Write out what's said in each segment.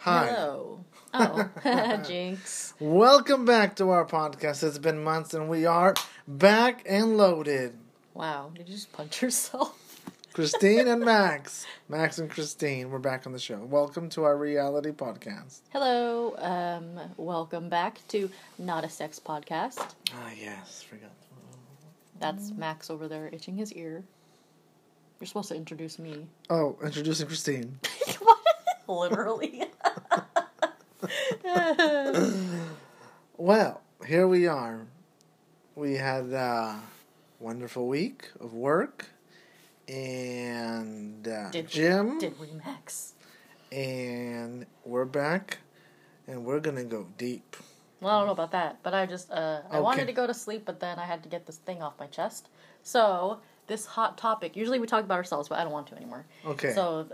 Hi. Hello. Oh, jinx. Welcome back to our podcast. It's been months and we are back and loaded. Wow, did you just punch yourself? Christine and Max. Max and Christine, we're back on the show. Welcome to our reality podcast. Hello. Welcome back to Not a Sex Podcast. Ah, yes. Forgot. That's Max over there itching his ear. You're supposed to introduce me. Oh, introducing Christine. What? Literally. Well, here we are. We had a wonderful week of work and gym. Did we, Max? And we're back, and we're gonna go deep. Well, I don't know about that, but I just I wanted to go to sleep, but then I had to get this thing off my chest. So this hot topic. Usually we talk about ourselves, but I don't want to anymore. Okay. So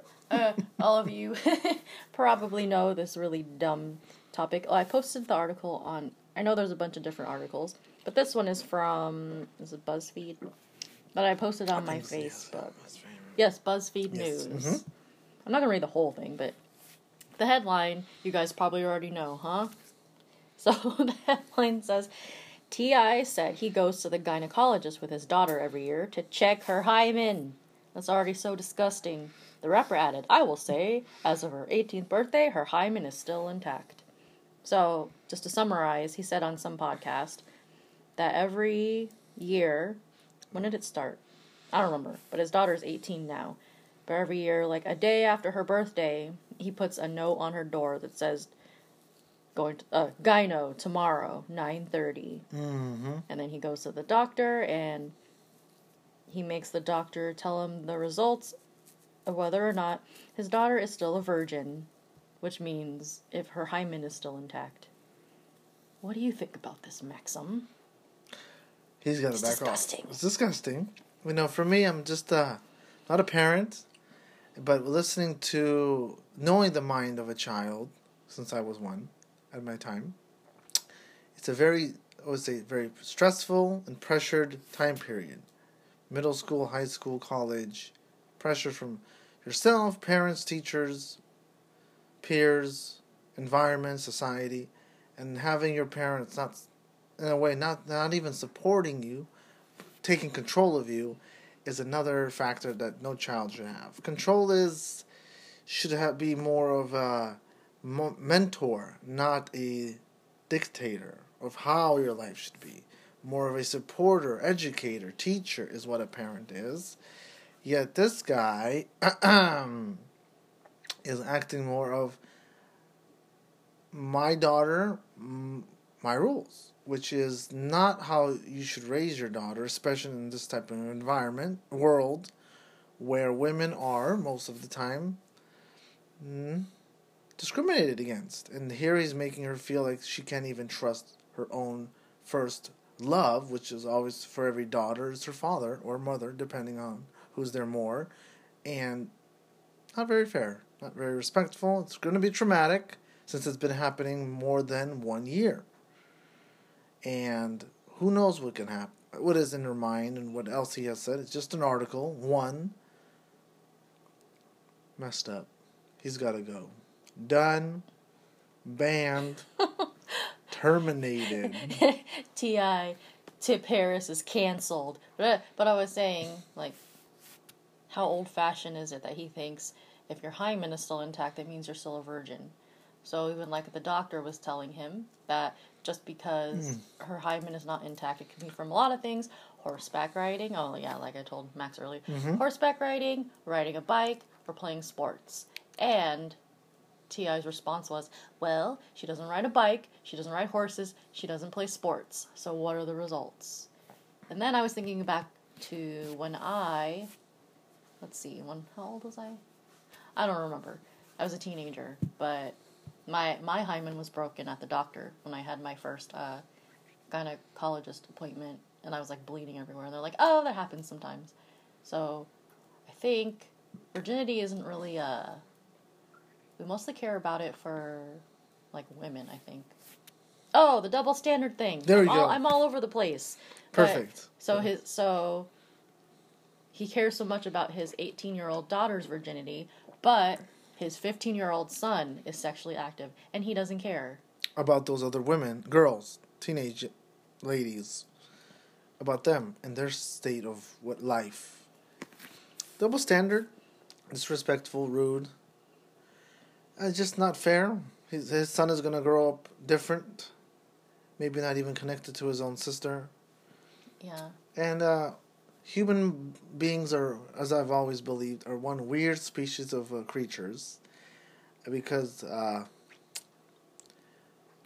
all of you probably know this really dumb topic. Oh, I posted the article on... I know there's a bunch of different articles, but this one is from... Is it BuzzFeed? But I posted on my Facebook. Yes, BuzzFeed News. Mm-hmm. I'm not going to read the whole thing, but the headline, you guys probably already know, huh? So the headline says... T.I. said he goes to the gynecologist with his daughter every year to check her hymen. That's already so disgusting. The rapper added, I will say, as of her 18th birthday, her hymen is still intact. So, just to summarize, he said on some podcast that every year, when did it start? I don't remember, but his daughter's 18 now. But every year, like a day after her birthday, he puts a note on her door that says, going to gyno tomorrow, 9:30. Mm-hmm. And then he goes to the doctor, and he makes the doctor tell him the results of whether or not his daughter is still a virgin, which means if her hymen is still intact. What do you think about this, Maxim? He's got to back disgusting. Off. It's disgusting. You know, for me, I'm just not a parent, but listening to, knowing the mind of a child, since I was one, at my time. It's a very, I would say, very stressful and pressured time period. Middle school, high school, college. Pressure from yourself, parents, teachers, peers, environment, society. And having your parents not, in a way, not even supporting you, taking control of you, is another factor that no child should have. Control should be more of a mentor, not a dictator of how your life should be. More of a supporter, educator, teacher is what a parent is. Yet this guy is acting more of my daughter, my rules, which is not how you should raise your daughter, especially in this type of environment, world, where women are, most of the time, discriminated against. And here he's making her feel like she can't even trust her own first love, which is always, for every daughter, is her father or mother, depending on who's there more. And not very fair, not very respectful. It's going to be traumatic since it's been happening more than 1 year. And who knows what can happen, what is in her mind and what else he has said. It's just an article. One. Messed up. He's got to go. Done, banned, terminated. T.I. Tip Harris is canceled. But I was saying, like, how old-fashioned is it that he thinks if your hymen is still intact, that means you're still a virgin? So even like the doctor was telling him that just because her hymen is not intact, it can be from a lot of things. Horseback riding. Oh, yeah, like I told Max earlier. Mm-hmm. Horseback riding, riding a bike, or playing sports. And... T.I.'s response was, well, she doesn't ride a bike, she doesn't ride horses, she doesn't play sports, so what are the results? And then I was thinking back to when how old was I? I don't remember. I was a teenager, but my hymen was broken at the doctor when I had my first gynecologist appointment, and I was, like, bleeding everywhere, and they're like, oh, that happens sometimes. So I think virginity isn't really a... We mostly care about it for, like, women, I think. Oh, the double standard thing. There we go. I'm all over the place. Perfect. But, so he cares so much about his 18-year-old daughter's virginity, but his 15-year-old son is sexually active, and he doesn't care. About those other women, girls, teenage ladies, about them and their state of what life. Double standard, disrespectful, rude. It's just not fair. His son is going to grow up different, maybe not even connected to his own sister. Yeah. And human beings are, as I've always believed, are one weird species of creatures, because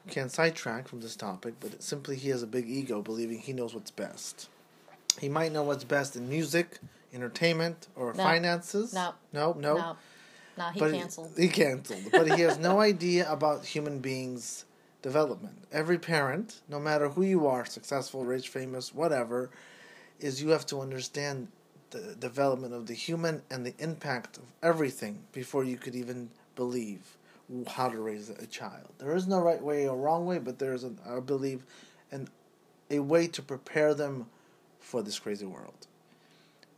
can't sidetrack from this topic, but simply he has a big ego, believing he knows what's best. He might know what's best in music, entertainment, or finances. No. He canceled. But he has no idea about human beings' development. Every parent, no matter who you are, successful, rich, famous, whatever, is you have to understand the development of the human and the impact of everything before you could even believe how to raise a child. There is no right way or wrong way, but there is, I believe, a way to prepare them for this crazy world.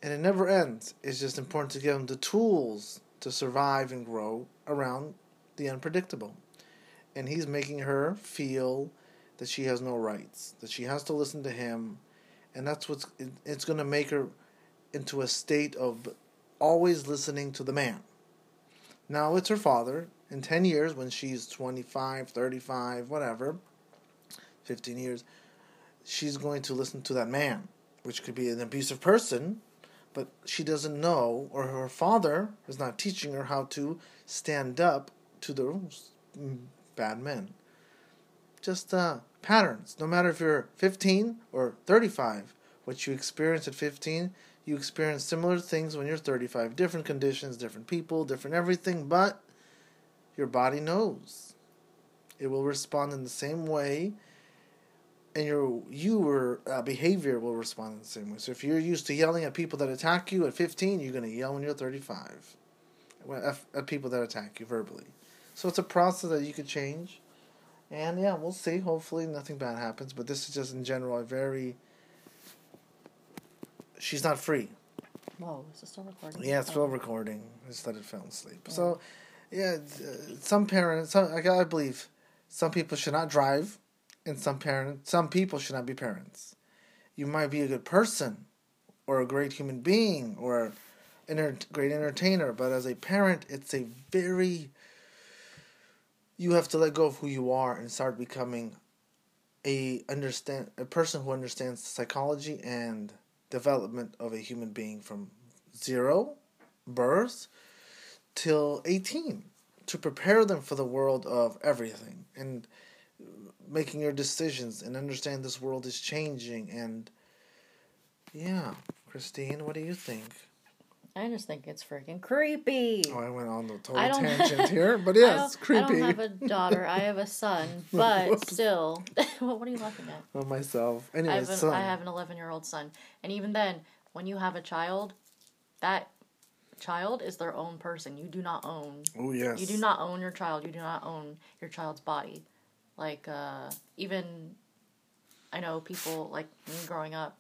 And it never ends. It's just important to give them the tools to survive and grow around the unpredictable. And he's making her feel that she has no rights, that she has to listen to him, and that's what's it's going to make her into a state of always listening to the man. Now, it's her father. In 10 years, when she's 25, 35, whatever, 15 years, she's going to listen to that man, which could be an abusive person, but she doesn't know, or her father is not teaching her how to stand up to the bad men. Just patterns. No matter if you're 15 or 35, what you experience at 15, you experience similar things when you're 35. Different conditions, different people, different everything, but your body knows. It will respond in the same way, and your behavior will respond in the same way. So if you're used to yelling at people that attack you at 15, you're going to yell when you're 35 at people that attack you verbally. So it's a process that you could change. And yeah, we'll see. Hopefully nothing bad happens. But this is just in general a very... She's not free. Whoa, is it still recording? Yeah, it's still recording. I just let it fell asleep. Yeah. So... yeah, some parents, I believe, some people should not drive, and some people should not be parents. You might be a good person, or a great human being, or a great entertainer, but as a parent, it's a very, you have to let go of who you are and start becoming a person who understands the psychology and development of a human being from zero, birth, till 18, to prepare them for the world of everything and making your decisions and understand this world is changing. And yeah, Christine, what do you think? I just think it's freaking creepy. Oh, I went on the total tangent here, but yeah, it's creepy. I don't have a daughter. I have a son, but still. What are you laughing at? Well, myself. Anyway, I have an 11-year-old son. And even then, when you have a child, that child is their own person. You do not own. Oh, yes. You do not own your child. You do not own your child's body. Like, even, I know people, like, me growing up,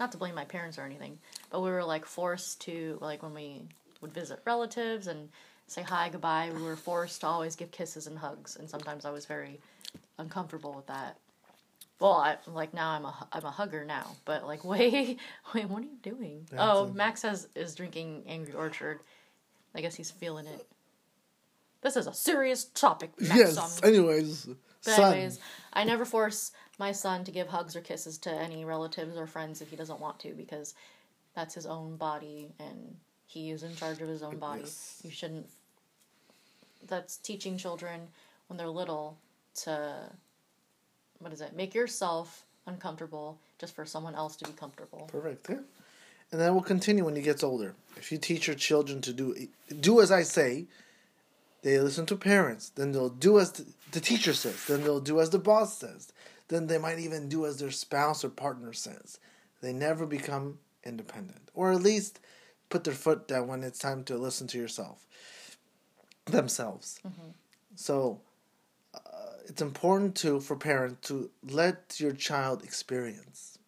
not to blame my parents or anything, but we were, like, forced to, like, when we would visit relatives and say hi, goodbye, we were forced to always give kisses and hugs, and sometimes I was very uncomfortable with that. Well, now I'm a hugger now, but like, wait, what are you doing? That's Max is drinking Angry Orchard. I guess he's feeling it. This is a serious topic, Max. Yes. Anyways, I never force my son to give hugs or kisses to any relatives or friends if he doesn't want to, because that's his own body and he is in charge of his own body. Yes. You shouldn't. That's teaching children when they're little to. What is it? Make yourself uncomfortable just for someone else to be comfortable. Perfect. Yeah. And that will continue when he gets older. If you teach your children to do as I say, they listen to parents. Then they'll do as the teacher says. Then they'll do as the boss says. Then they might even do as their spouse or partner says. They never become independent. Or at least put their foot down when it's time to listen to themselves. Mm-hmm. So... it's important for parents to let your child experience.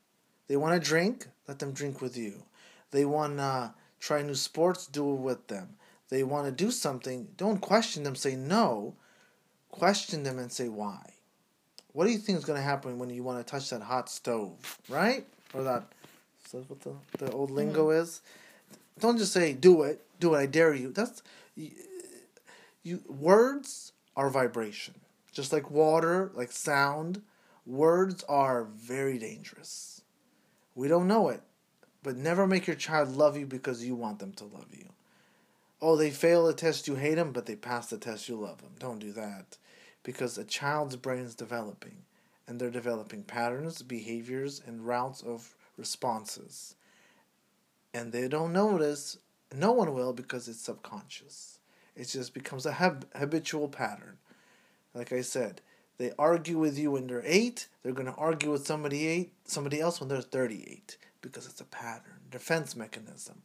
They want to drink, let them drink with you. They want to try new sports, do it with them. they want to do something, don't question them, say no. Question them and say why. What do you think is going to happen when you want to touch that hot stove, right? Or that, is that what the old lingo is? Don't just say, do it, I dare you. Words are vibration. Just like water, like sound, words are very dangerous. We don't know it, but never make your child love you because you want them to love you. Oh, they fail a test, you hate them, but they pass the test, you love them. Don't do that. Because a child's brain is developing, and they're developing patterns, behaviors, and routes of responses. And they don't notice, no one will, because it's subconscious. It just becomes a habitual pattern. Like I said, they argue with you when they're 8, they're going to argue with somebody else when they're 38, because it's a pattern, defense mechanism.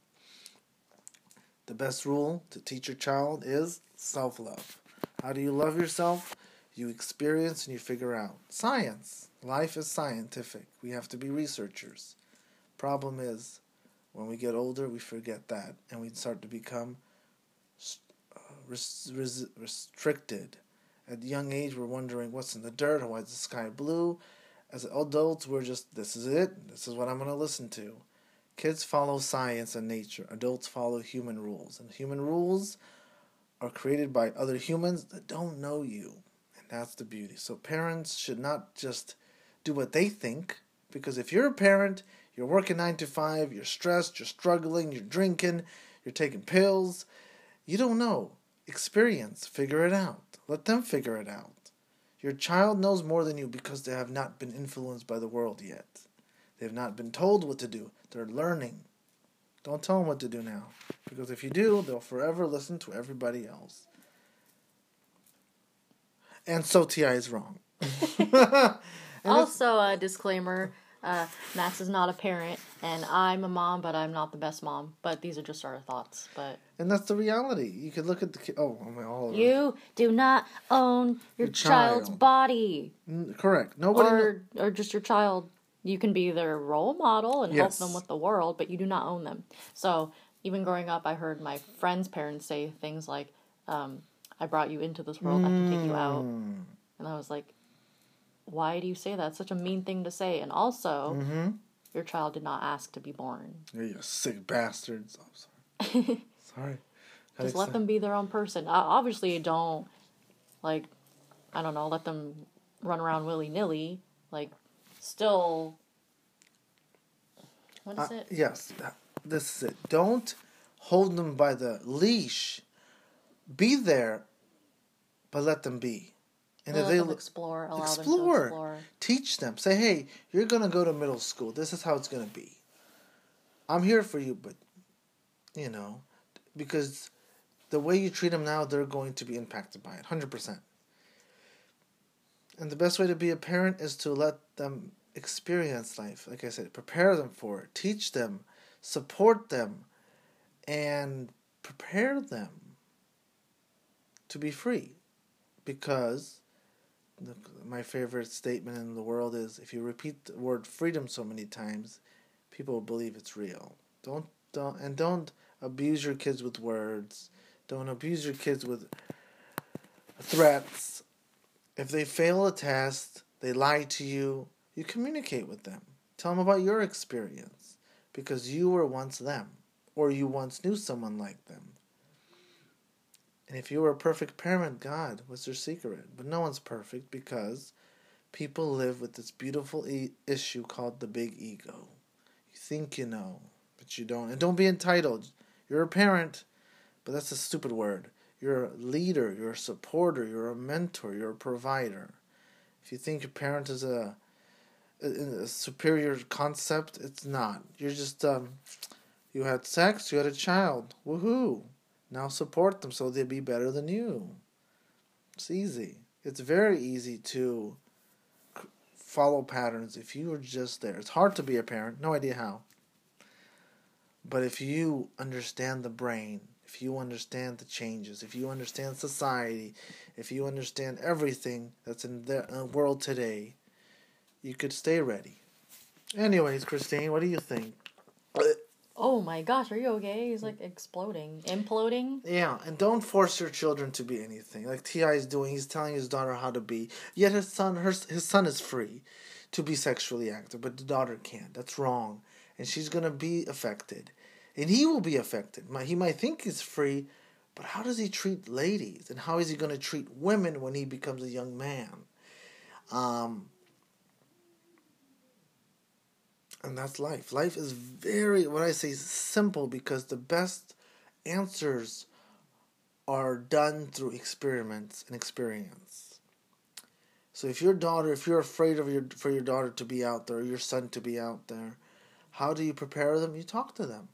The best rule to teach your child is self-love. How do you love yourself? You experience and you figure out. Science. Life is scientific. We have to be researchers. Problem is, when we get older, we forget that, and we start to become restricted. At a young age, we're wondering what's in the dirt, or why is the sky blue. As adults, we're just, this is it. This is what I'm going to listen to. Kids follow science and nature. Adults follow human rules. And human rules are created by other humans that don't know you. And that's the beauty. So parents should not just do what they think, because if you're a parent, you're working 9 to 5, you're stressed, you're struggling, you're drinking, you're taking pills. You don't know. Experience. Figure it out. Let them figure it out. Your child knows more than you because they have not been influenced by the world yet. They have not been told what to do. They're learning. Don't tell them what to do now, because if you do, they'll forever listen to everybody else. And so T.I. is wrong. Also, a disclaimer, Max is not a parent, and I'm a mom, but I'm not the best mom. But these are just our thoughts. But and that's the reality. You could look at the You do not own your child's body. Correct. Nobody or just your child. You can be their role model and help them with the world, but you do not own them. So even growing up, I heard my friends' parents say things like, I brought you into this world, I can take you out. And I was like, why do you say that? It's such a mean thing to say. And also, your child did not ask to be born. You sick bastards. I'm sorry. Just let them be their own person. Obviously, don't, let them run around willy-nilly, Yes, this is it. Don't hold them by the leash. Be there, but let them be. And if they allow them to explore. Teach them. Say, hey, you're going to go to middle school. This is how it's going to be. I'm here for you, but, because the way you treat them now, they're going to be impacted by it, 100%. And the best way to be a parent is to let them experience life. Like I said, prepare them for it. Teach them. Support them. And prepare them to be free. Because my favorite statement in the world is, if you repeat the word freedom so many times, people will believe it's real. Don't abuse your kids with words. Don't abuse your kids with threats. If they fail a test, they lie to you, you communicate with them. Tell them about your experience, because you were once them, or you once knew someone like them. And if you were a perfect parent, God, what's your secret? But no one's perfect, because people live with this beautiful issue called the big ego. You think you know, but you don't. And don't be entitled. You're a parent, but that's a stupid word. You're a leader, you're a supporter, you're a mentor, you're a provider. If you think your parent is a superior concept, it's not. You're just, you had sex, you had a child. Woohoo! Now support them so they'll be better than you. It's easy. It's very easy to follow patterns if you are just there. It's hard to be a parent, no idea how. But if you understand the brain, if you understand the changes, if you understand society, if you understand everything that's in the world today, you could stay ready. Anyways, Christine, what do you think? Oh, oh my gosh, are you okay? He's like exploding, imploding. Yeah, and don't force your children to be anything. Like T.I. is doing, he's telling his daughter how to be. Yet his son is free to be sexually active, but the daughter can't. That's wrong. And she's going to be affected. And he will be affected. He might think he's free, but how does he treat ladies? And how is he going to treat women when he becomes a young man? And that's life. Life is very, what I say, simple, because the best answers are done through experiments and experience. So if you're afraid of for your daughter to be out there, your son to be out there, how do you prepare them? You talk to them.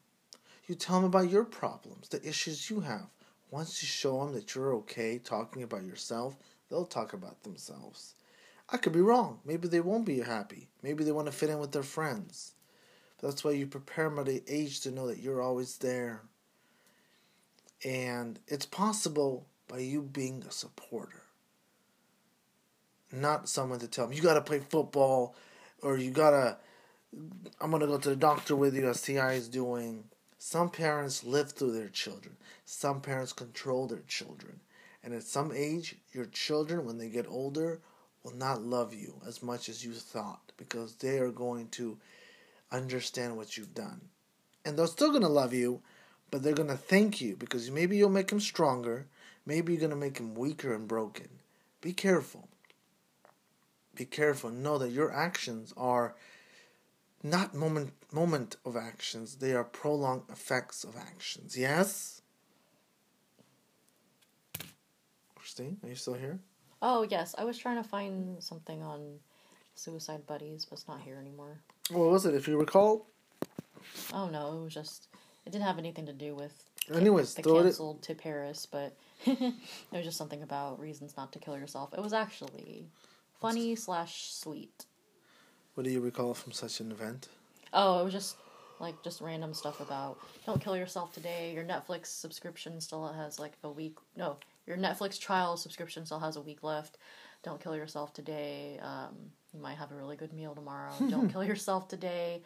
You tell them about your problems, the issues you have. Once you show them that you're okay talking about yourself, they'll talk about themselves. I could be wrong. Maybe they won't be happy. Maybe they want to fit in with their friends. But that's why you prepare them at an age to know that you're always there. And it's possible by you being a supporter. Not someone to tell them, you got to play football, or you got to, I'm going to go to the doctor with you, as T.I. is doing. Some parents live through their children. Some parents control their children. And at some age, your children, when they get older, will not love you as much as you thought, because they are going to understand what you've done. And they're still going to love you, but they're going to thank you, because maybe you'll make them stronger. Maybe you're going to make them weaker and broken. Be careful. Be careful. Know that your actions are not moment of actions. They are prolonged effects of actions. Yes? Christine, are you still here? Oh, yes. I was trying to find something on Suicide Buddies, but it's not here anymore. What was it, if you recall? Oh, no. It was just... It didn't have anything to do with... Anyways, the canceled to Paris, but... it was just something about reasons not to kill yourself. It was actually funny / sweet. What do you recall from such an event? Oh, it was just random stuff about... Don't kill yourself today. Your Netflix subscription still has, a week... No... Your Netflix trial subscription still has a week left. Don't kill yourself today. You might have a really good meal tomorrow. Don't kill yourself today.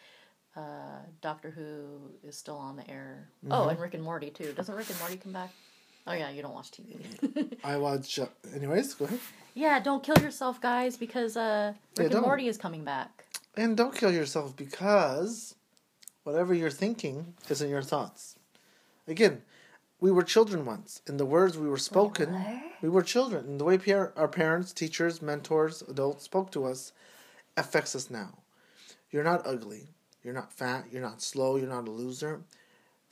Doctor Who is still on the air. Mm-hmm. Oh, and Rick and Morty, too. Doesn't Rick and Morty come back? Oh, yeah, you don't watch TV. I watch... anyways, go ahead. Yeah, don't kill yourself, guys, because Rick and Morty is coming back. And don't kill yourself, because whatever you're thinking isn't your thoughts. Again... We were children once, and the words we were spoken, we were children. And the way our parents, teachers, mentors, adults spoke to us affects us now. You're not ugly. You're not fat. You're not slow. You're not a loser.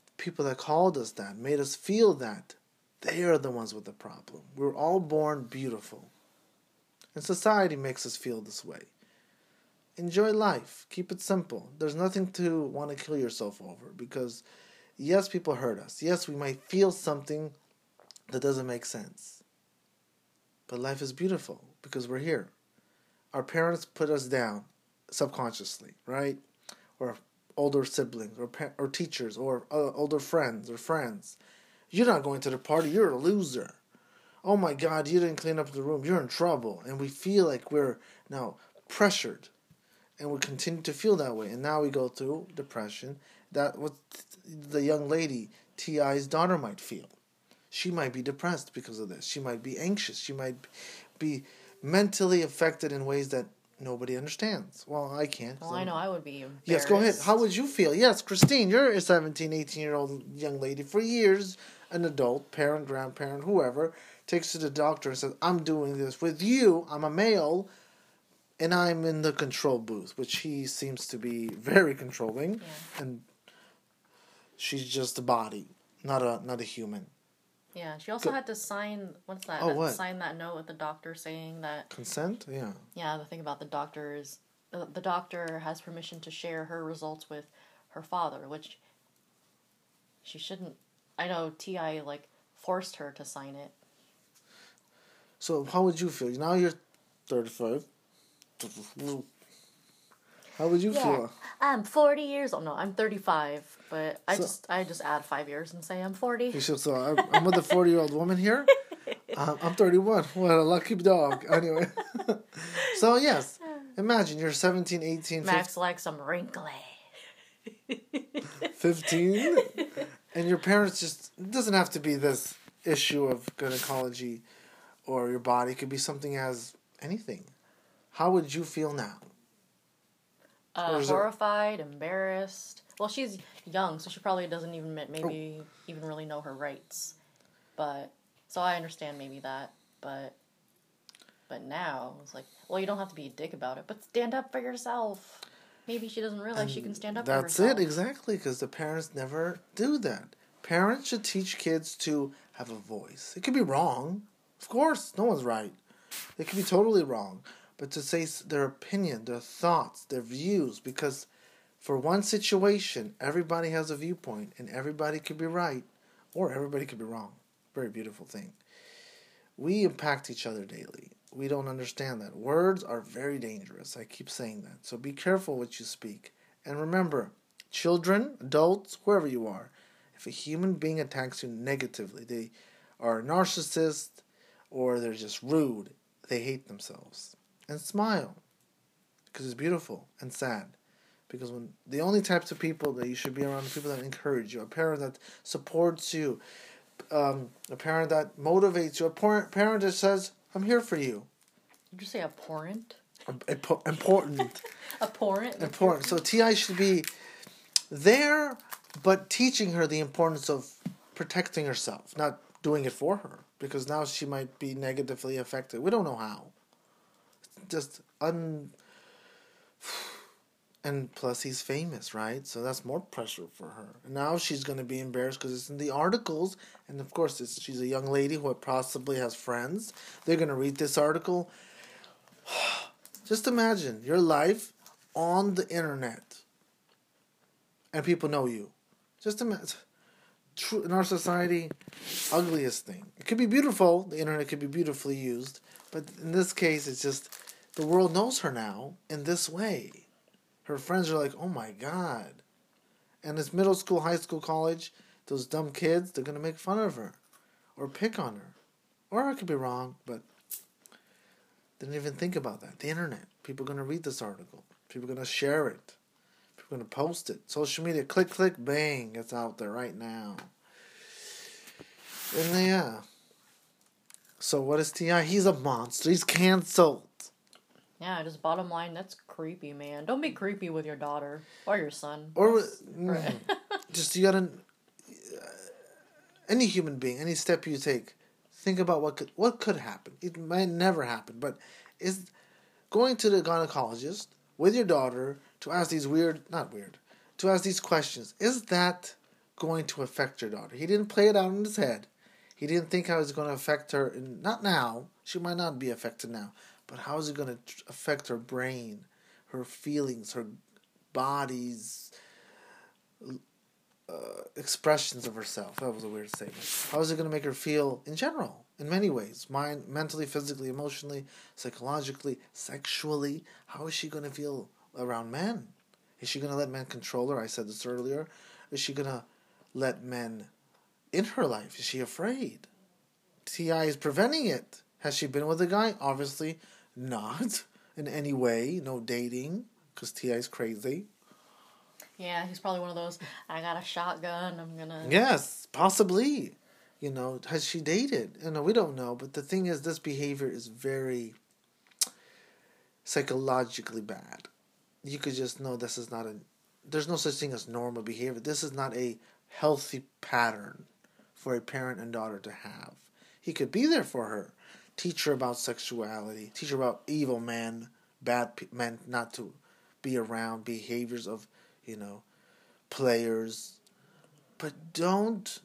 The people that called us that, made us feel that, they are the ones with the problem. We were all born beautiful. And society makes us feel this way. Enjoy life. Keep it simple. There's nothing to want to kill yourself over, because... Yes, people hurt us. Yes, we might feel something that doesn't make sense. But life is beautiful because we're here. Our parents put us down subconsciously, right? Or older siblings, or teachers, or older friends, or friends. You're not going to the party. You're a loser. Oh my God, you didn't clean up the room. You're in trouble. And we feel like we're now pressured. And we continue to feel that way. And now we go through depression. That's what the young lady, T.I.'s daughter, might feel. She might be depressed because of this. She might be anxious. She might be mentally affected in ways that nobody understands. Well, I can't. Well, so. I know. I would be embarrassed. Yes, go ahead. How would you feel? Yes, Christine, you're a 17, 18-year-old young lady. For years, an adult, parent, grandparent, whoever, takes to the doctor and says, I'm doing this with you. I'm a male. And I'm in the control booth, which he seems to be very controlling. Yeah. And she's just a body, not a human. Yeah, she also had to sign, what's that? Oh, what? Sign that note with the doctor saying that... Consent? Yeah. Yeah, the thing about the doctor is the doctor has permission to share her results with her father, which she shouldn't... I know T.I. forced her to sign it. So how would you feel? Now you're 35... How would you feel? I'm 40 years old. No, I'm 35, but I just add 5 years and say I'm 40. You should. So I'm with a 40-year-old woman here. I'm 31. What a lucky dog. Anyway. So yes, imagine you're 17, 18, 15. Max likes some wrinkly. 15, and your parents just, it doesn't have to be this issue of gynecology or your body. It could be something as anything. How would you feel now? Horrified, embarrassed. Well, she's young, so she probably doesn't even even really know her rights. But so I understand maybe that, but now it's like, well, you don't have to be a dick about it, but stand up for yourself. Maybe she doesn't realize she can stand up for herself. That's it, exactly, because the parents never do that. Parents should teach kids to have a voice. It could be wrong, of course. No one's right. It could be totally wrong, but to say their opinion, their thoughts, their views, because for one situation, everybody has a viewpoint, and everybody could be right, or everybody could be wrong. Very beautiful thing. We impact each other daily. We don't understand that. Words are very dangerous. I keep saying that. So be careful what you speak. And remember, children, adults, whoever you are, if a human being attacks you negatively, they are a narcissist or they're just rude, they hate themselves. And smile, because it's beautiful, and sad. Because when the only types of people that you should be around are people that encourage you, a parent that supports you, a parent that motivates you, a parent that says, I'm here for you. Did you say abhorrent? Important. Abhorrent? Important. So T.I. should be there, but teaching her the importance of protecting herself, not doing it for her, because now she might be negatively affected. We don't know how. Just and plus he's famous, right? So that's more pressure for her. And now she's going to be embarrassed because it's in the articles. And of course, she's a young lady who possibly has friends. They're going to read this article. Just imagine your life on the internet. And people know you. Just imagine. In our society, ugliest thing. It could be beautiful. The internet could be beautifully used. But in this case, it's just the world knows her now in this way. Her friends are like, oh my God. And it's middle school, high school, college, those dumb kids, they're going to make fun of her or pick on her. Or I could be wrong, but didn't even think about that. The internet, people are going to read this article. People are going to share it. People are going to post it. Social media, click, click, bang, it's out there right now. And yeah. So what is T.I.? He's a monster. He's canceled. Yeah, just bottom line, that's creepy, man. Don't be creepy with your daughter or your son. Just you gotta... any human being, any step you take, think about what could happen. It might never happen, but is going to the gynecologist with your daughter to ask these questions, is that going to affect your daughter? He didn't play it out in his head. He didn't think how it's going to affect her. And not now. She might not be affected now. But how is it going to affect her brain, her feelings, her body's expressions of herself? That was a weird statement. How is it going to make her feel in general, in many ways? Mind, mentally, physically, emotionally, psychologically, sexually. How is she going to feel around men? Is she going to let men control her? I said this earlier. Is she going to let men in her life? Is she afraid? T.I. is preventing it. Has she been with a guy? Obviously not in any way. No dating, because T.I.'s crazy. Yeah, he's probably one of those, I got a shotgun, I'm going to... Yes, possibly. You know, has she dated? You know, we don't know. But the thing is, this behavior is very psychologically bad. You could just know this is not a... There's no such thing as normal behavior. This is not a healthy pattern for a parent and daughter to have. He could be there for her. Teach her about sexuality. Teach her about evil men, bad men, not to be around, behaviors of, players. But don't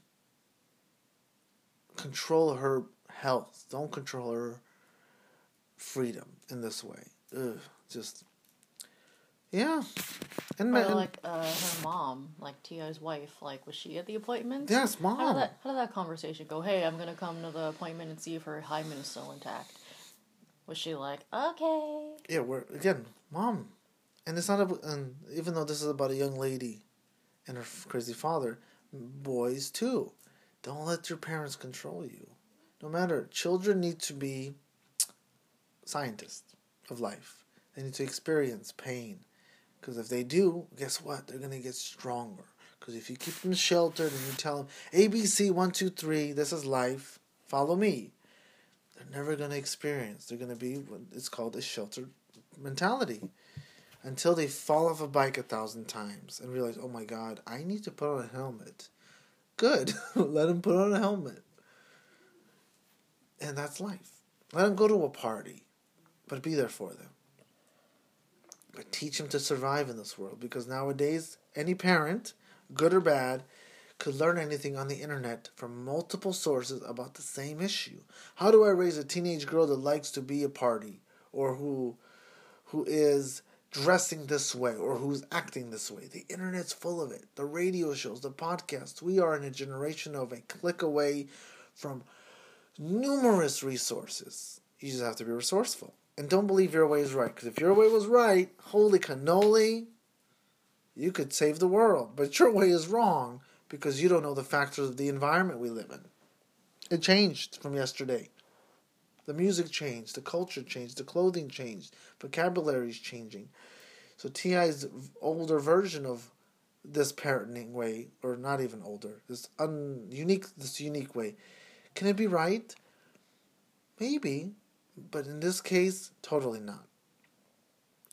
control her health. Don't control her freedom in this way. Ugh, just, yeah. And her mom, like T.I.'s wife, like, was she at the appointment? Yes, mom. How did that conversation go? Hey, I'm going to come to the appointment and see if her hymen is still intact. Was she like, okay. Yeah, mom. And it's not, even though this is about a young lady and her crazy father, boys too. Don't let your parents control you. No matter, children need to be scientists of life. They need to experience pain. Because if they do, guess what? They're going to get stronger. Because if you keep them sheltered and you tell them, ABC, 1, 2, 3, this is life, follow me, they're never going to experience. They're going to be what it's called a sheltered mentality. Until they fall off a bike 1,000 times and realize, oh my God, I need to put on a helmet. Good. Let them put on a helmet. And that's life. Let them go to a party, but be there for them. But teach them to survive in this world, because nowadays any parent, good or bad, could learn anything on the internet from multiple sources about the same issue. How do I raise a teenage girl that likes to be a party, or who is dressing this way, or who's acting this way? The internet's full of it. The radio shows, the podcasts. We are in a generation of a click away from numerous resources. You just have to be resourceful. And don't believe your way is right. Because if your way was right, holy cannoli, you could save the world. But your way is wrong because you don't know the factors of the environment we live in. It changed from yesterday. The music changed, the culture changed, the clothing changed, vocabulary's changing. So T.I.'s older version of this parenting way, or not even older, this unique way, can it be right? Maybe, but in this case, totally not.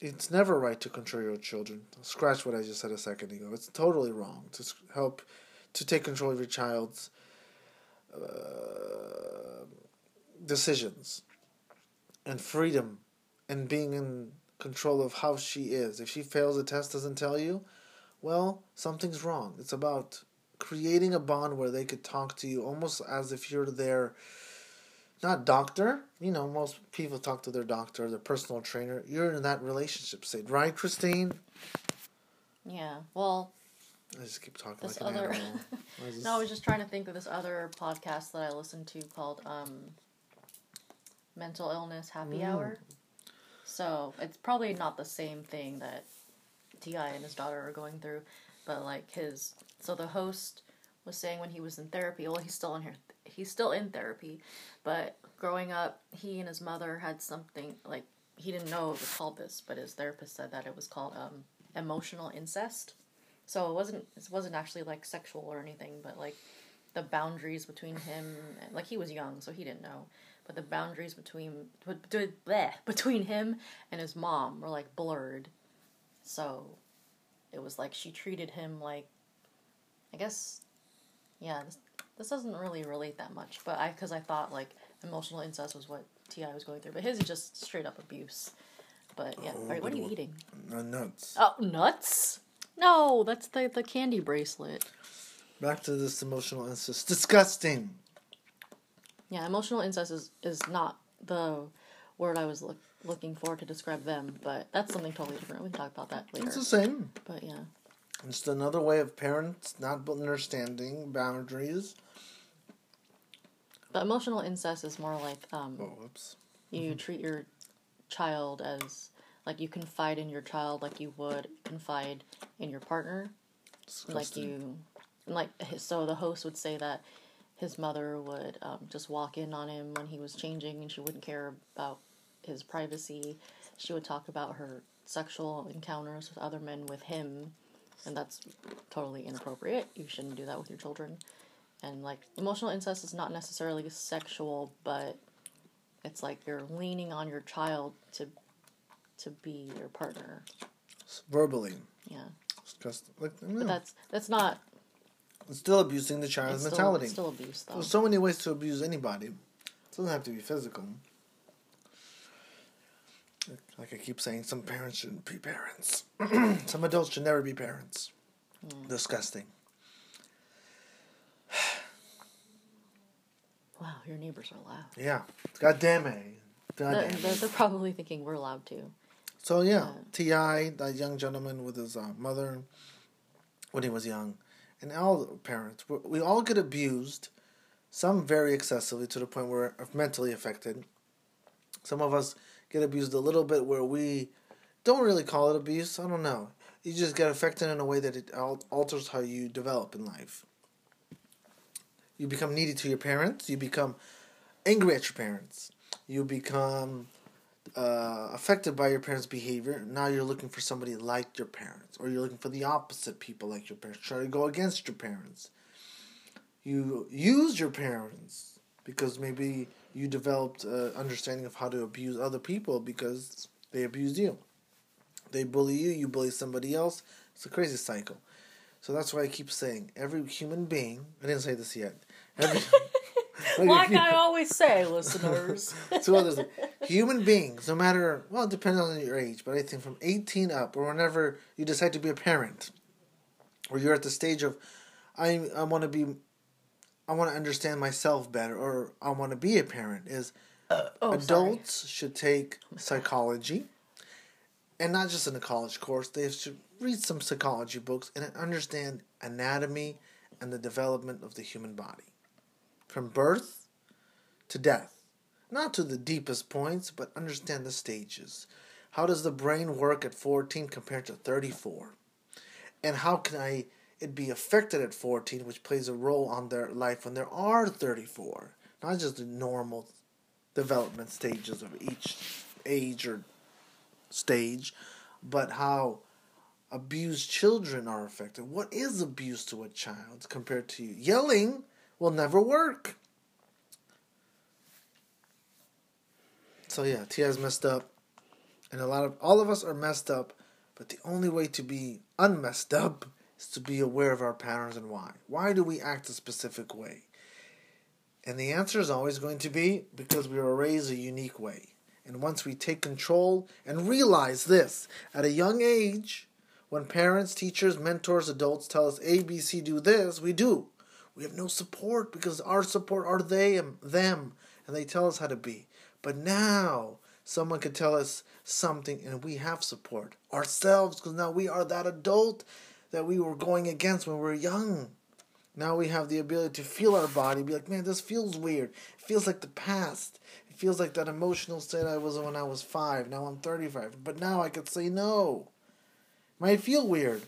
It's never right to control your children. Scratch what I just said a second ago. It's totally wrong to take control of your child's decisions and freedom and being in control of how she is. If she fails a test, doesn't tell you, well, something's wrong. It's about creating a bond where they could talk to you almost as if you're their, not doctor. You know, most people talk to their doctor, their personal trainer. You're in that relationship state. Right, Christine? Yeah, well, I just keep talking like an animal. No, I was just trying to think of this other podcast that I listened to called Mental Illness Happy Hour. So it's probably not the same thing that T.I. and his daughter are going through, but like so the host was saying when he was in therapy, well, he's still in therapy, but growing up, he and his mother had something, like, he didn't know it was called this, but his therapist said that it was called emotional incest. So it wasn't actually like sexual or anything, but like the boundaries between him, like he was young, so he didn't know. But the boundaries between him and his mom were, like, blurred. So it was like she treated him like, I guess, yeah, this doesn't really relate that much. But because I thought, like, emotional incest was what T.I. was going through. But his is just straight-up abuse. But, yeah. Oh, what are you eating? Nuts. Oh, nuts? No, that's the candy bracelet. Back to this emotional incest. Disgusting. Yeah, emotional incest is not the word I was looking for to describe them, but that's something totally different. We can talk about that later. It's the same. But yeah. It's just another way of parents not understanding boundaries. But emotional incest is more like you treat your child as, like, you confide in your child like you would confide in your partner. Disgusting. So the host would say that his mother would just walk in on him when he was changing, and she wouldn't care about his privacy. She would talk about her sexual encounters with other men with him, and that's totally inappropriate. You shouldn't do that with your children. And, like, emotional incest is not necessarily sexual, but it's like you're leaning on your child to be your partner. It's verbally. Yeah. Disgusting. Like, but that's not... It's still abusing the child's mentality. It's still abuse, though. There's so many ways to abuse anybody. It doesn't have to be physical. Like I keep saying, some parents shouldn't be parents. Some adults should never be parents. Mm. Disgusting. Wow, your neighbors are loud. Yeah. God damn it. They're probably thinking we're loud, too. So, yeah. T.I., that young gentleman with his mother when he was young. And all parents, we all get abused, some very excessively to the point where we're mentally affected. Some of us get abused a little bit where we don't really call it abuse. I don't know. You just get affected in a way that it alters how you develop in life. You become needy to your parents. You become angry at your parents. You become affected by your parents' behavior. Now you're looking for somebody like your parents, or you're looking for the opposite people like your parents. Try to go against your parents. You use your parents because maybe you developed an understanding of how to abuse other people because they abused you. They bully you, you bully somebody else. It's a crazy cycle. So that's why I keep saying, every human being... I didn't say this yet. I always say, listeners. Human beings, no matter... Well, it depends on your age, but I think from 18 up, or whenever you decide to be a parent, or you're at the stage of, I want to understand myself better, or I want to be a parent, is adults should take psychology, and not just in a college course. They should read some psychology books and understand anatomy and the development of the human body. From birth to death. Not to the deepest points, but understand the stages. How does the brain work at 14 compared to 34? And how can it be affected at 14, which plays a role on their life when there are 34? Not just the normal development stages of each age or stage, but how abused children are affected. What is abuse to a child compared to you? Yelling will never work. So yeah, T.I.'s messed up. And all of us are messed up. But the only way to be unmessed up is to be aware of our patterns and why. Why do we act a specific way? And the answer is always going to be because we were raised a unique way. And once we take control and realize this at a young age, when parents, teachers, mentors, adults tell us A, B, C, do this, we do. We have no support because our support are they and them, and they tell us how to be. But now someone could tell us something and we have support ourselves because now we are that adult that we were going against when we were young. Now we have the ability to feel our body, be like, man, this feels weird. It feels like the past. It feels like that emotional state I was in when I was 5. Now I'm 35. But now I could say no. Might feel weird,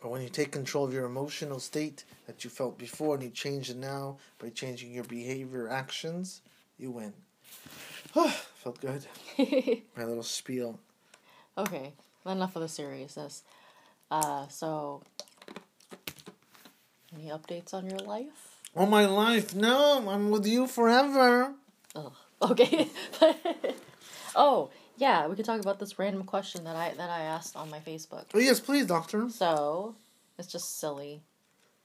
but when you take control of your emotional state that you felt before and you change it now by changing your behavior, actions, you win. Felt good. My little spiel. Okay, enough of the seriousness. So, any updates on your life? Oh, my life? No, I'm with you forever. Oh, okay. Oh. Yeah, we could talk about this random question that I asked on my Facebook. Oh, yes, please, Doctor. So, it's just silly.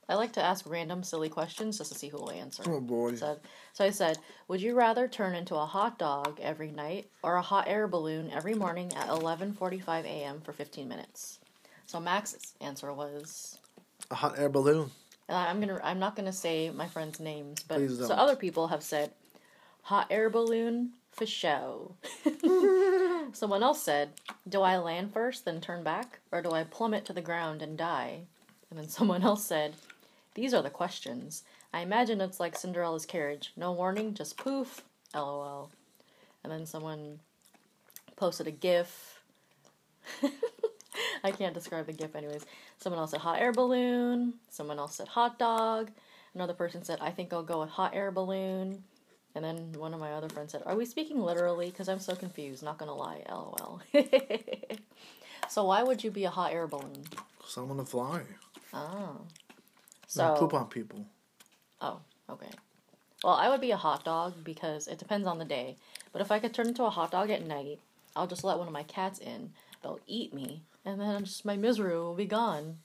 I like to ask random silly questions just to see who will answer. Oh, boy. So I said, would you rather turn into a hot dog every night or a hot air balloon every morning at 11:45 a.m. for 15 minutes? So Max's answer was... a hot air balloon. And I'm not going to say my friend's names, but please don't. So other people have said, hot air balloon... for show. Someone else said, do I land first, then turn back? Or do I plummet to the ground and die? And then someone else said, these are the questions. I imagine it's like Cinderella's carriage. No warning, just poof. LOL. And then someone posted a GIF. I can't describe the GIF anyways. Someone else said hot air balloon. Someone else said hot dog. Another person said, I think I'll go with hot air balloon. And then one of my other friends said, are we speaking literally? Because I'm so confused. Not going to lie. LOL. So why would you be a hot air balloon? Because I want to fly. Oh. So I poop on people. Oh, okay. Well, I would be a hot dog because it depends on the day. But if I could turn into a hot dog at night, I'll just let one of my cats in. They'll eat me. And then my misery will be gone.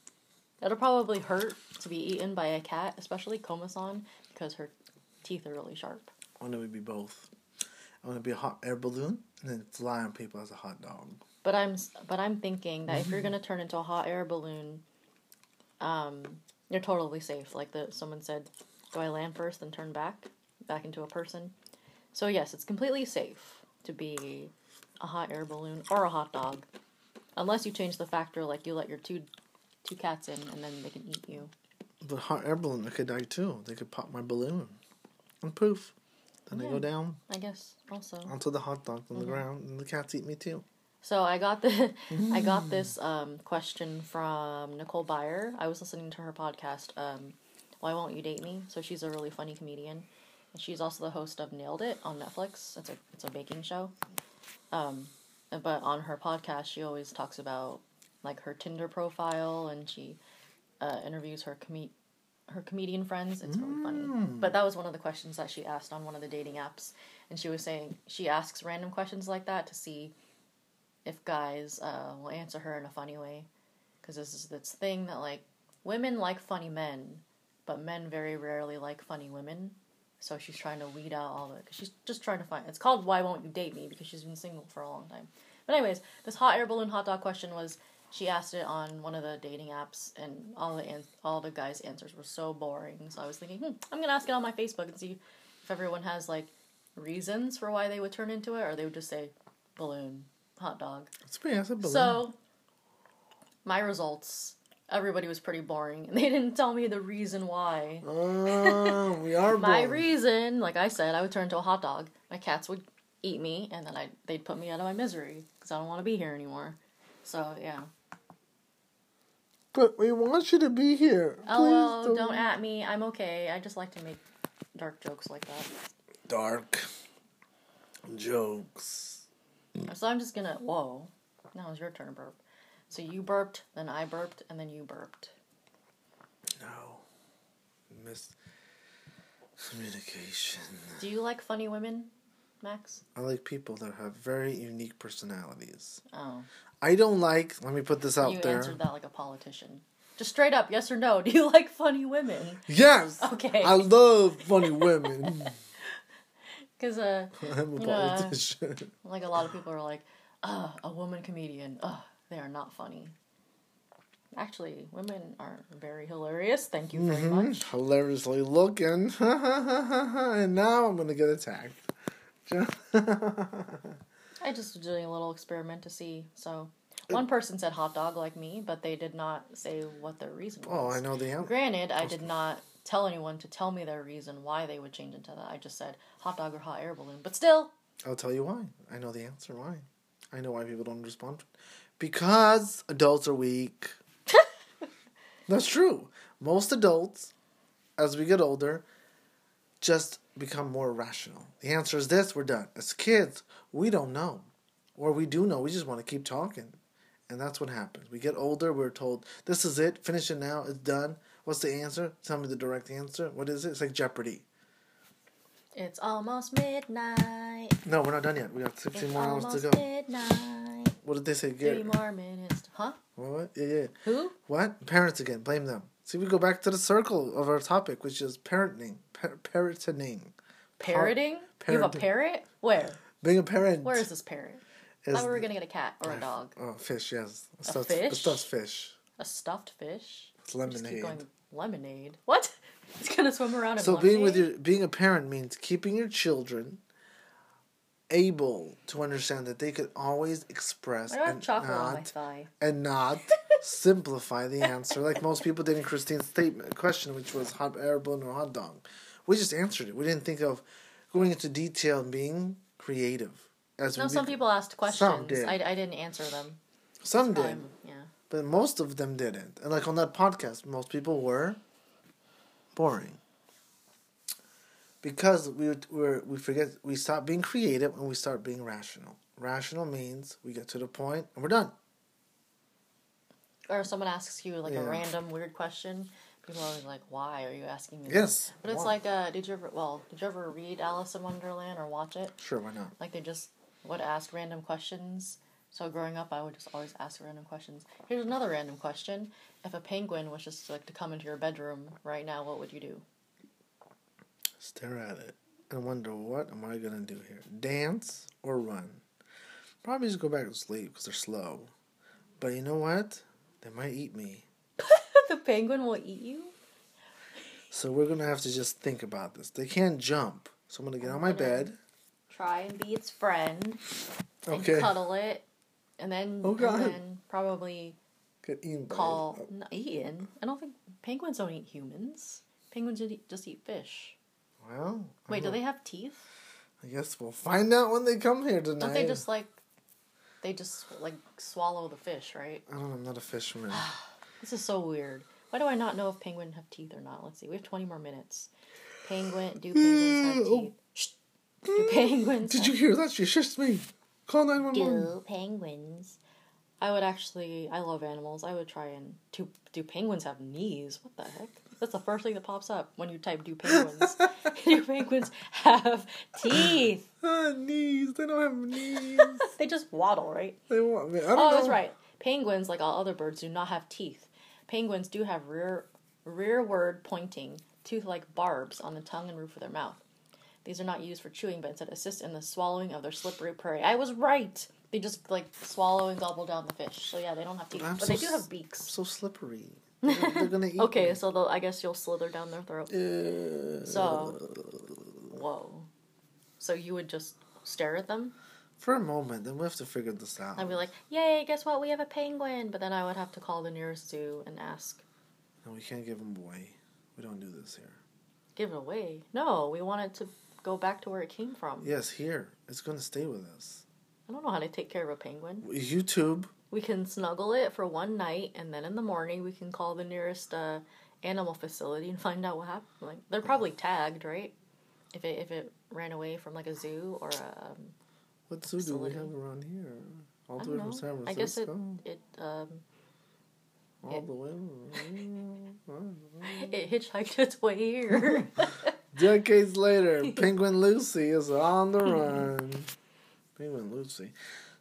It'll probably hurt to be eaten by a cat, especially Komasan, because her teeth are really sharp. I want to be both. I want to be a hot air balloon and then fly on people as a hot dog. But I'm thinking that if you're gonna turn into a hot air balloon, you're totally safe. Like someone said, do I land first then turn back into a person? So yes, it's completely safe to be a hot air balloon or a hot dog, unless you change the factor, like you let your two cats in and then they can eat you. The hot air balloon, I could die too. They could pop my balloon and poof. And I go down. I guess also onto the hot dog on the ground, and the cats eat me too. So I got this question from Nicole Byer. I was listening to her podcast, Why Won't You Date Me? So she's a really funny comedian, and she's also the host of Nailed It on Netflix. It's a baking show, But on her podcast, she always talks about, like, her Tinder profile, and she interviews her comedian friends. It's really funny. But that was one of the questions that she asked on one of the dating apps. And she was saying she asks random questions like that to see if guys will answer her in a funny way. Because this is this thing that, like, women like funny men, but men very rarely like funny women. So she's trying to weed out all of it. Because she's just trying to find... It's called Why Won't You Date Me? Because she's been single for a long time. But anyways, this hot air balloon hot dog question was... She asked it on one of the dating apps, and all the guys' answers were so boring. So I was thinking, I'm going to ask it on my Facebook and see if everyone has, like, reasons for why they would turn into it, or they would just say, balloon, hot dog. That's a balloon. So, my results, everybody was pretty boring, and they didn't tell me the reason why. Oh, we are boring. My reason, like I said, I would turn into a hot dog. My cats would eat me, and then they'd put me out of my misery, because I don't want to be here anymore. So, yeah. But we want you to be here. Please don't at me. I'm okay. I just like to make dark jokes like that. Dark jokes. So I'm just gonna... Whoa. Now it's your turn to burp. So you burped, then I burped, and then you burped. No. Miscommunication. Do you like funny women, Max? I like people that have very unique personalities. Oh. I don't like... Let me put this out there. You answered that like a politician. Just straight up, yes or no. Do you like funny women? Yes! Okay. I love funny women. Because, I'm a politician. Like, a lot of people are like, a woman comedian. They are not funny. Actually, women are very hilarious. Thank you very much. Hilariously looking. And now I'm going to get attacked. I just was doing a little experiment to see. So, one person said hot dog like me, but they did not say what their reason was. Oh, I know the answer. Granted, I did not tell anyone to tell me their reason why they would change into that. I just said hot dog or hot air balloon, but still. I'll tell you why. I know the answer why. I know why people don't respond. Because adults are weak. That's true. Most adults, as we get older, just become more rational. The answer is this, we're done. As kids, we don't know. Or we do know, we just want to keep talking. And that's what happens. We get older, we're told, this is it, finish it now, it's done. What's the answer? Tell me the direct answer. What is it? It's like Jeopardy. It's almost midnight. No, we're not done yet. We got 16 more hours to go. It's almost midnight. What did they say, Gary? 3 more minutes. Huh? What? Yeah. Who? What? Parents again. Blame them. See, we go back to the circle of our topic, which is parenting. Parroting. Parroting? You have a parrot? Where? Being a parent. Where is this parrot? I thought we were going to get a cat or a dog. Oh, fish, yes. A stuffed fish. A stuffed fish? It's lemonade. Just keep going, lemonade? What? It's going to swim around in lemonade? So being a parent means keeping your children able to understand that they could always express and not simplify the answer like most people did in Christine's question, which was hot air balloon or hot dog. We just answered it. We didn't think of going into detail and being creative. Some people asked questions. Some did. I didn't answer them. Some did. Yeah. But most of them didn't. And like on that podcast, most people were boring. Because we stop being creative and we start being rational. Rational means we get to the point and we're done. Or if someone asks you a random weird question, people are always like, "Why are you asking me?" Yes, this? But it's like, did you ever read Alice in Wonderland or watch it? Sure, why not? Like they just would ask random questions. So growing up, I would just always ask random questions. Here's another random question: if a penguin was just like to come into your bedroom right now, what would you do? Stare at it and wonder, what am I going to do here? Dance or run? Probably just go back to sleep because they're slow. But you know what? They might eat me. The penguin will eat you? So we're going to have to just think about this. They can't jump. So I'm going to get on my bed. Try and be its friend. Okay. And cuddle it. And then, probably get eaten call... Oh. No, eaten? I don't think... Penguins don't eat humans. Penguins just eat fish. Well, wait, do they have teeth? I guess we'll find out when they come here tonight. Don't they just like swallow the fish, right? I don't know, I'm not a fisherman. This is so weird. Why do I not know if penguins have teeth or not? Let's see, we have 20 more minutes. Do penguins have teeth? Shh. Do penguins Did you hear that? She shushed me. Call 911. Do penguins. I love animals. I would try and... Do penguins have knees? What the heck? That's the first thing that pops up when you type, do penguins. Do penguins have teeth? Knees. They don't have knees. They just waddle, right? They waddle. I don't know. That's right. Penguins, like all other birds, do not have teeth. Penguins do have rearward pointing, tooth-like barbs on the tongue and roof of their mouth. These are not used for chewing, but instead assist in the swallowing of their slippery prey. I was right! They just, swallow and gobble down the fish. So, yeah, they don't have teeth. But they do have beaks. I'm so slippery. They're gonna eat me. So I guess you'll slither down their throat. Whoa. So you would just stare at them? For a moment, then we have to figure this out. I'd be like, yay, guess what? We have a penguin. But then I would have to call the nearest zoo and ask. No, we can't give them away. We don't do this here. Give it away? No, we want it to go back to where it came from. Yes, here. It's going to stay with us. I don't know how to take care of a penguin. YouTube. We can snuggle it for one night, and then in the morning we can call the nearest animal facility and find out what happened. They're probably tagged, right? If it ran away from a zoo or a what zoo facility. Do we have around here? All the way from San Francisco. I guess the way. It hitchhiked its way here. Decades later, Penguin Lucy is on the run. Penguin Lucy.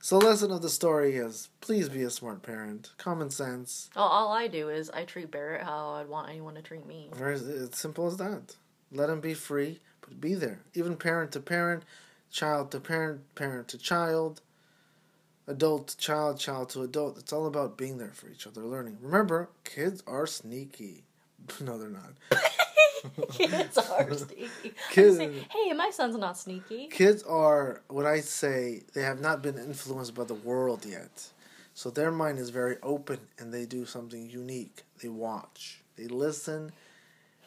So lesson of the story is, please be a smart parent. Common sense. All I do is I treat Barrett how I'd want anyone to treat me. It's simple as that. Let him be free, but be there. Even parent to parent, child to parent, parent to child, adult to child, child to adult. It's all about being there for each other, learning. Remember, kids are sneaky. No, they're not. Kids are sneaky. Hey, my son's not sneaky. Kids are, what I say, they have not been influenced by the world yet. So their mind is very open and they do something unique. They watch. They listen.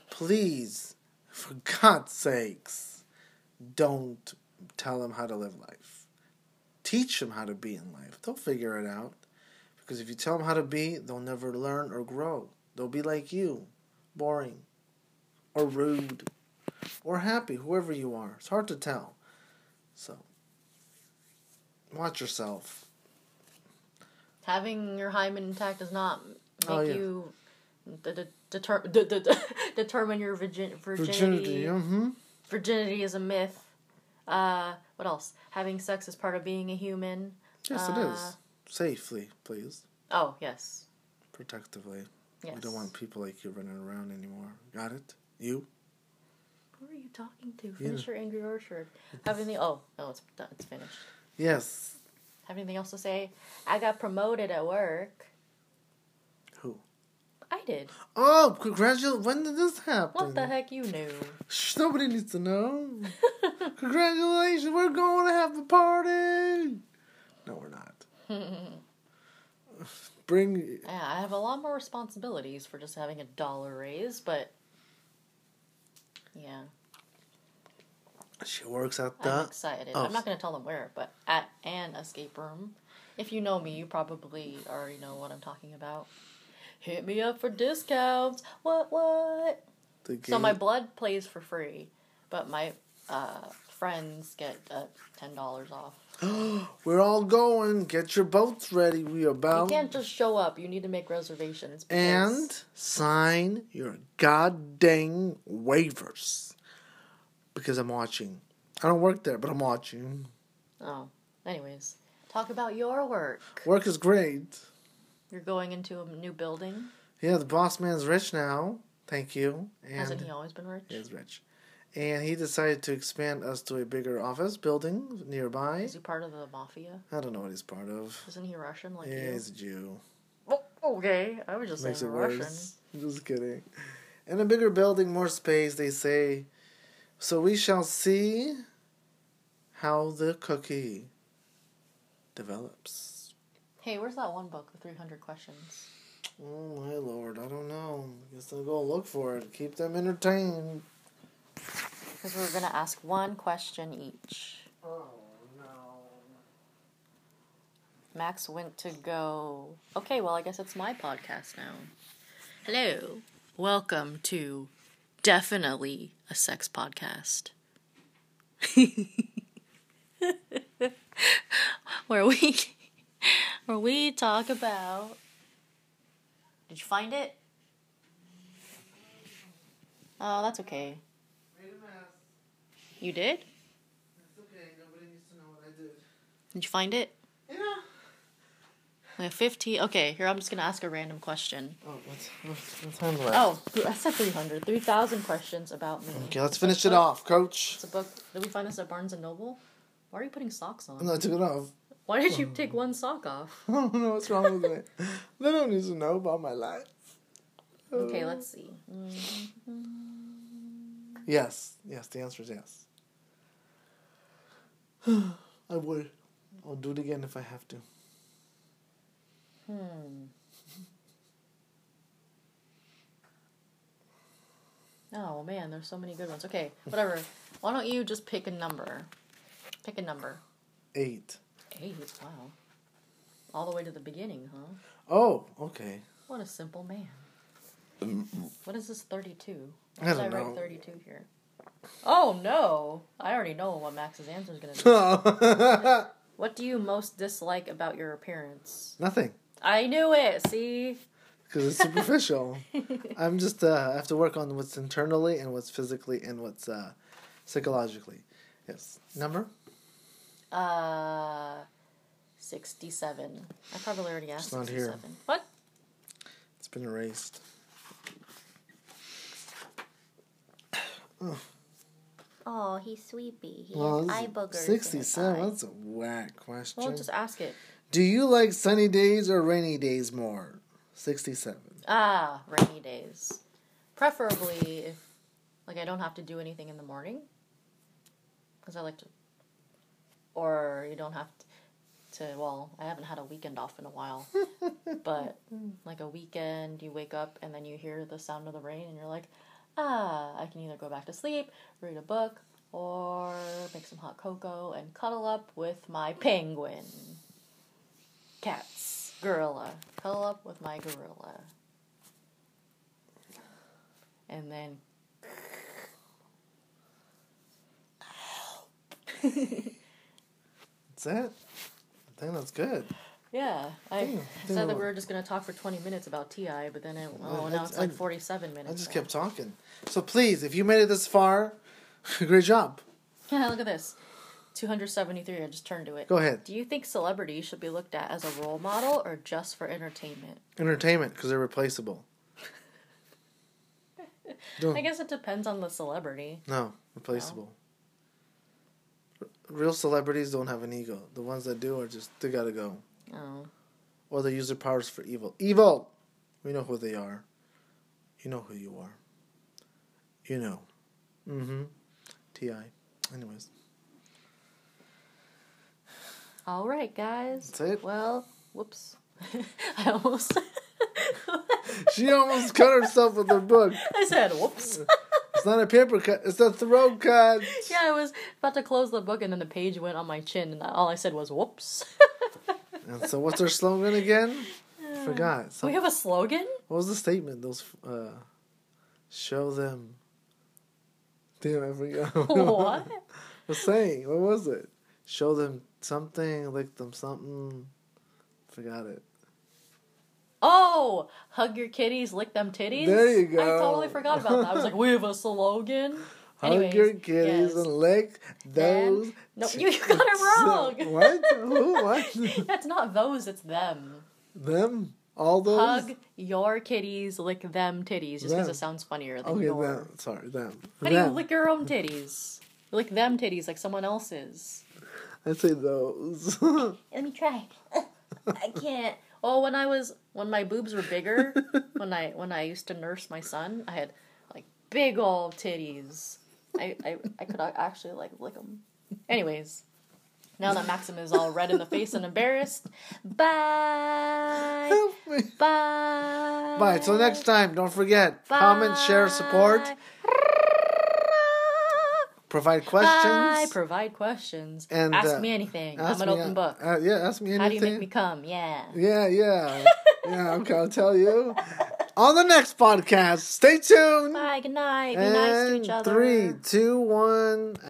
Please, for God's sakes, don't tell them how to live life. Teach them how to be in life. They'll figure it out. Because if you tell them how to be, they'll never learn or grow. They'll be like you. Boring. Or rude. Or happy. Whoever you are. It's hard to tell. So. Watch yourself. Having your hymen intact does not make you determine your virginity. Mm-hmm. Virginity is a myth. What else? Having sex is part of being a human. Yes, it is. Safely, please. Oh, yes. Protectively. Yes. We don't want people like you running around anymore. Got it? You? Who are you talking to? Finish your Angry Orchard. Have anything? Oh, no, it's done. It's finished. Yes. Have anything else to say? I got promoted at work. Who? I did. Oh, congratulations. When did this happen? What the heck? You knew. Shh, nobody needs to know. Congratulations. We're going to have a party. No, we're not. I have a lot more responsibilities for just having a dollar raise, but... Yeah. She works at that. I'm excited. Oh. I'm not going to tell them where, but at an escape room. If you know me, you probably already know what I'm talking about. Hit me up for discounts. What? So my blood plays for free, but my friends get $10 off. We're all going. Get your boats ready. You can't just show up. You need to make reservations. And sign your goddamn waivers. Because I'm watching. I don't work there, but I'm watching. Oh. Anyways. Talk about your work. Work is great. You're going into a new building? Yeah, the boss man's rich now. Thank you. And hasn't he always been rich? He is rich. And he decided to expand us to a bigger office building nearby. Is he part of the mafia? I don't know what he's part of. Isn't he Russian like you? Yeah, he's a Jew. Well, okay. I was just saying Russian. Worse. Just kidding. And a bigger building, more space, they say. So we shall see how the cookie develops. Hey, where's that one book with 300 questions? Oh, my lord. I don't know. I guess I'll go look for it. Keep them entertained. Because we're going to ask one question each. Oh, no. Max went to go... Okay, well, I guess it's my podcast now. Hello. Welcome to Definitely a Sex Podcast. where we talk about. Did you find it? Oh, that's okay. Made a mess. You did? That's okay. Nobody needs to know what I did. Did you find it? Yeah. Like 15. Okay, here I'm just gonna ask a random question. Oh, what time's left? Oh, I said 300. 3,000 questions about me. Okay, let's finish it off, Coach. It's a book. Did we find this at Barnes and Noble? Why are you putting socks on? No, I took it off. Why did you take one sock off? I don't know what's wrong with me. They don't need to know about my life. Okay, let's see. Yes, the answer is yes. I would. I'll do it again if I have to. Oh, man, there's so many good ones. Okay, whatever. Why don't you just pick a number? Pick a number. 8. 8, wow. All the way to the beginning, huh? Oh, okay. What a simple man. What is this, 32? I don't know. I write 32 here? Oh, no. I already know what Max's answer is going to be. Oh. What do you most dislike about your appearance? Nothing. I knew it, see? Because it's superficial. I'm just, I have to work on what's internally and what's physically and what's psychologically. Yes. Number? 67. I probably already asked 67. It's not here. What? It's been erased. Ugh. Oh, he's sleepy. He has eye boogers. 67, that's a whack question. Well, just ask it. Do you like sunny days or rainy days more? 67. Ah, rainy days. Preferably if, like, I don't have to do anything in the morning. Because I like to... Or you don't have to... Well, I haven't had a weekend off in a while. But, like, a weekend, you wake up and then you hear the sound of the rain and you're like... I can either go back to sleep, read a book, or make some hot cocoa and cuddle up with my penguin. Cats. Gorilla. Cuddle up with my gorilla. And then... That's it. I think that's good. Yeah, I said that we were just going to talk for 20 minutes about T.I., but then now it's like 47 minutes. I just kept talking. So please, if you made it this far, great job. Yeah, look at this. 273, I just turned to it. Go ahead. Do you think celebrities should be looked at as a role model or just for entertainment? Entertainment, because they're replaceable. I guess it depends on the celebrity. No, replaceable. No. Real celebrities don't have an ego. The ones that do are just, they got to go. Oh. Or they use their powers for evil. Evil! We know who they are. You know who you are. You know. Mm-hmm. T.I. Anyways. All right, guys. That's it. Well, whoops. I almost... She almost cut herself with her book. I said, whoops. It's not a paper cut. It's a throat cut. Yeah, I was about to close the book, and then the page went on my chin, and all I said was, whoops. And so what's our slogan again? Forgot. So, we have a slogan? What was the statement? Those, show them. Damn, I forgot. What? The saying. What was it? Show them something, lick them something. Forgot it. Oh! Hug your kitties, lick them titties? There you go. I totally forgot about that. I was like, we have a slogan? Anyways, hug your kitties and lick those. No, you got it wrong. What? Who? What? That's not those. It's them. Them? All those? Hug your kitties, lick them titties. Just because it sounds funnier than your. Okay, them. Sorry, them. How do you lick your own titties? Lick them titties like someone else's. I'd say those. Let me try. I can't. Oh, when my boobs were bigger, when I used to nurse my son, I had. Big old titties. I could actually, lick them. Anyways, now that Maxim is all red in the face and embarrassed, bye! Help me. Bye! Bye. Till next time, don't forget, bye. Comment, share, support. Provide questions. Bye. Provide questions. And, ask me anything. Ask I'm an open book. Ask me anything. How do you make me come? Yeah. Yeah. Yeah, okay, I'll tell you. On the next podcast. Stay tuned. Bye. Good night. Be nice to each other. 3, 2, 1.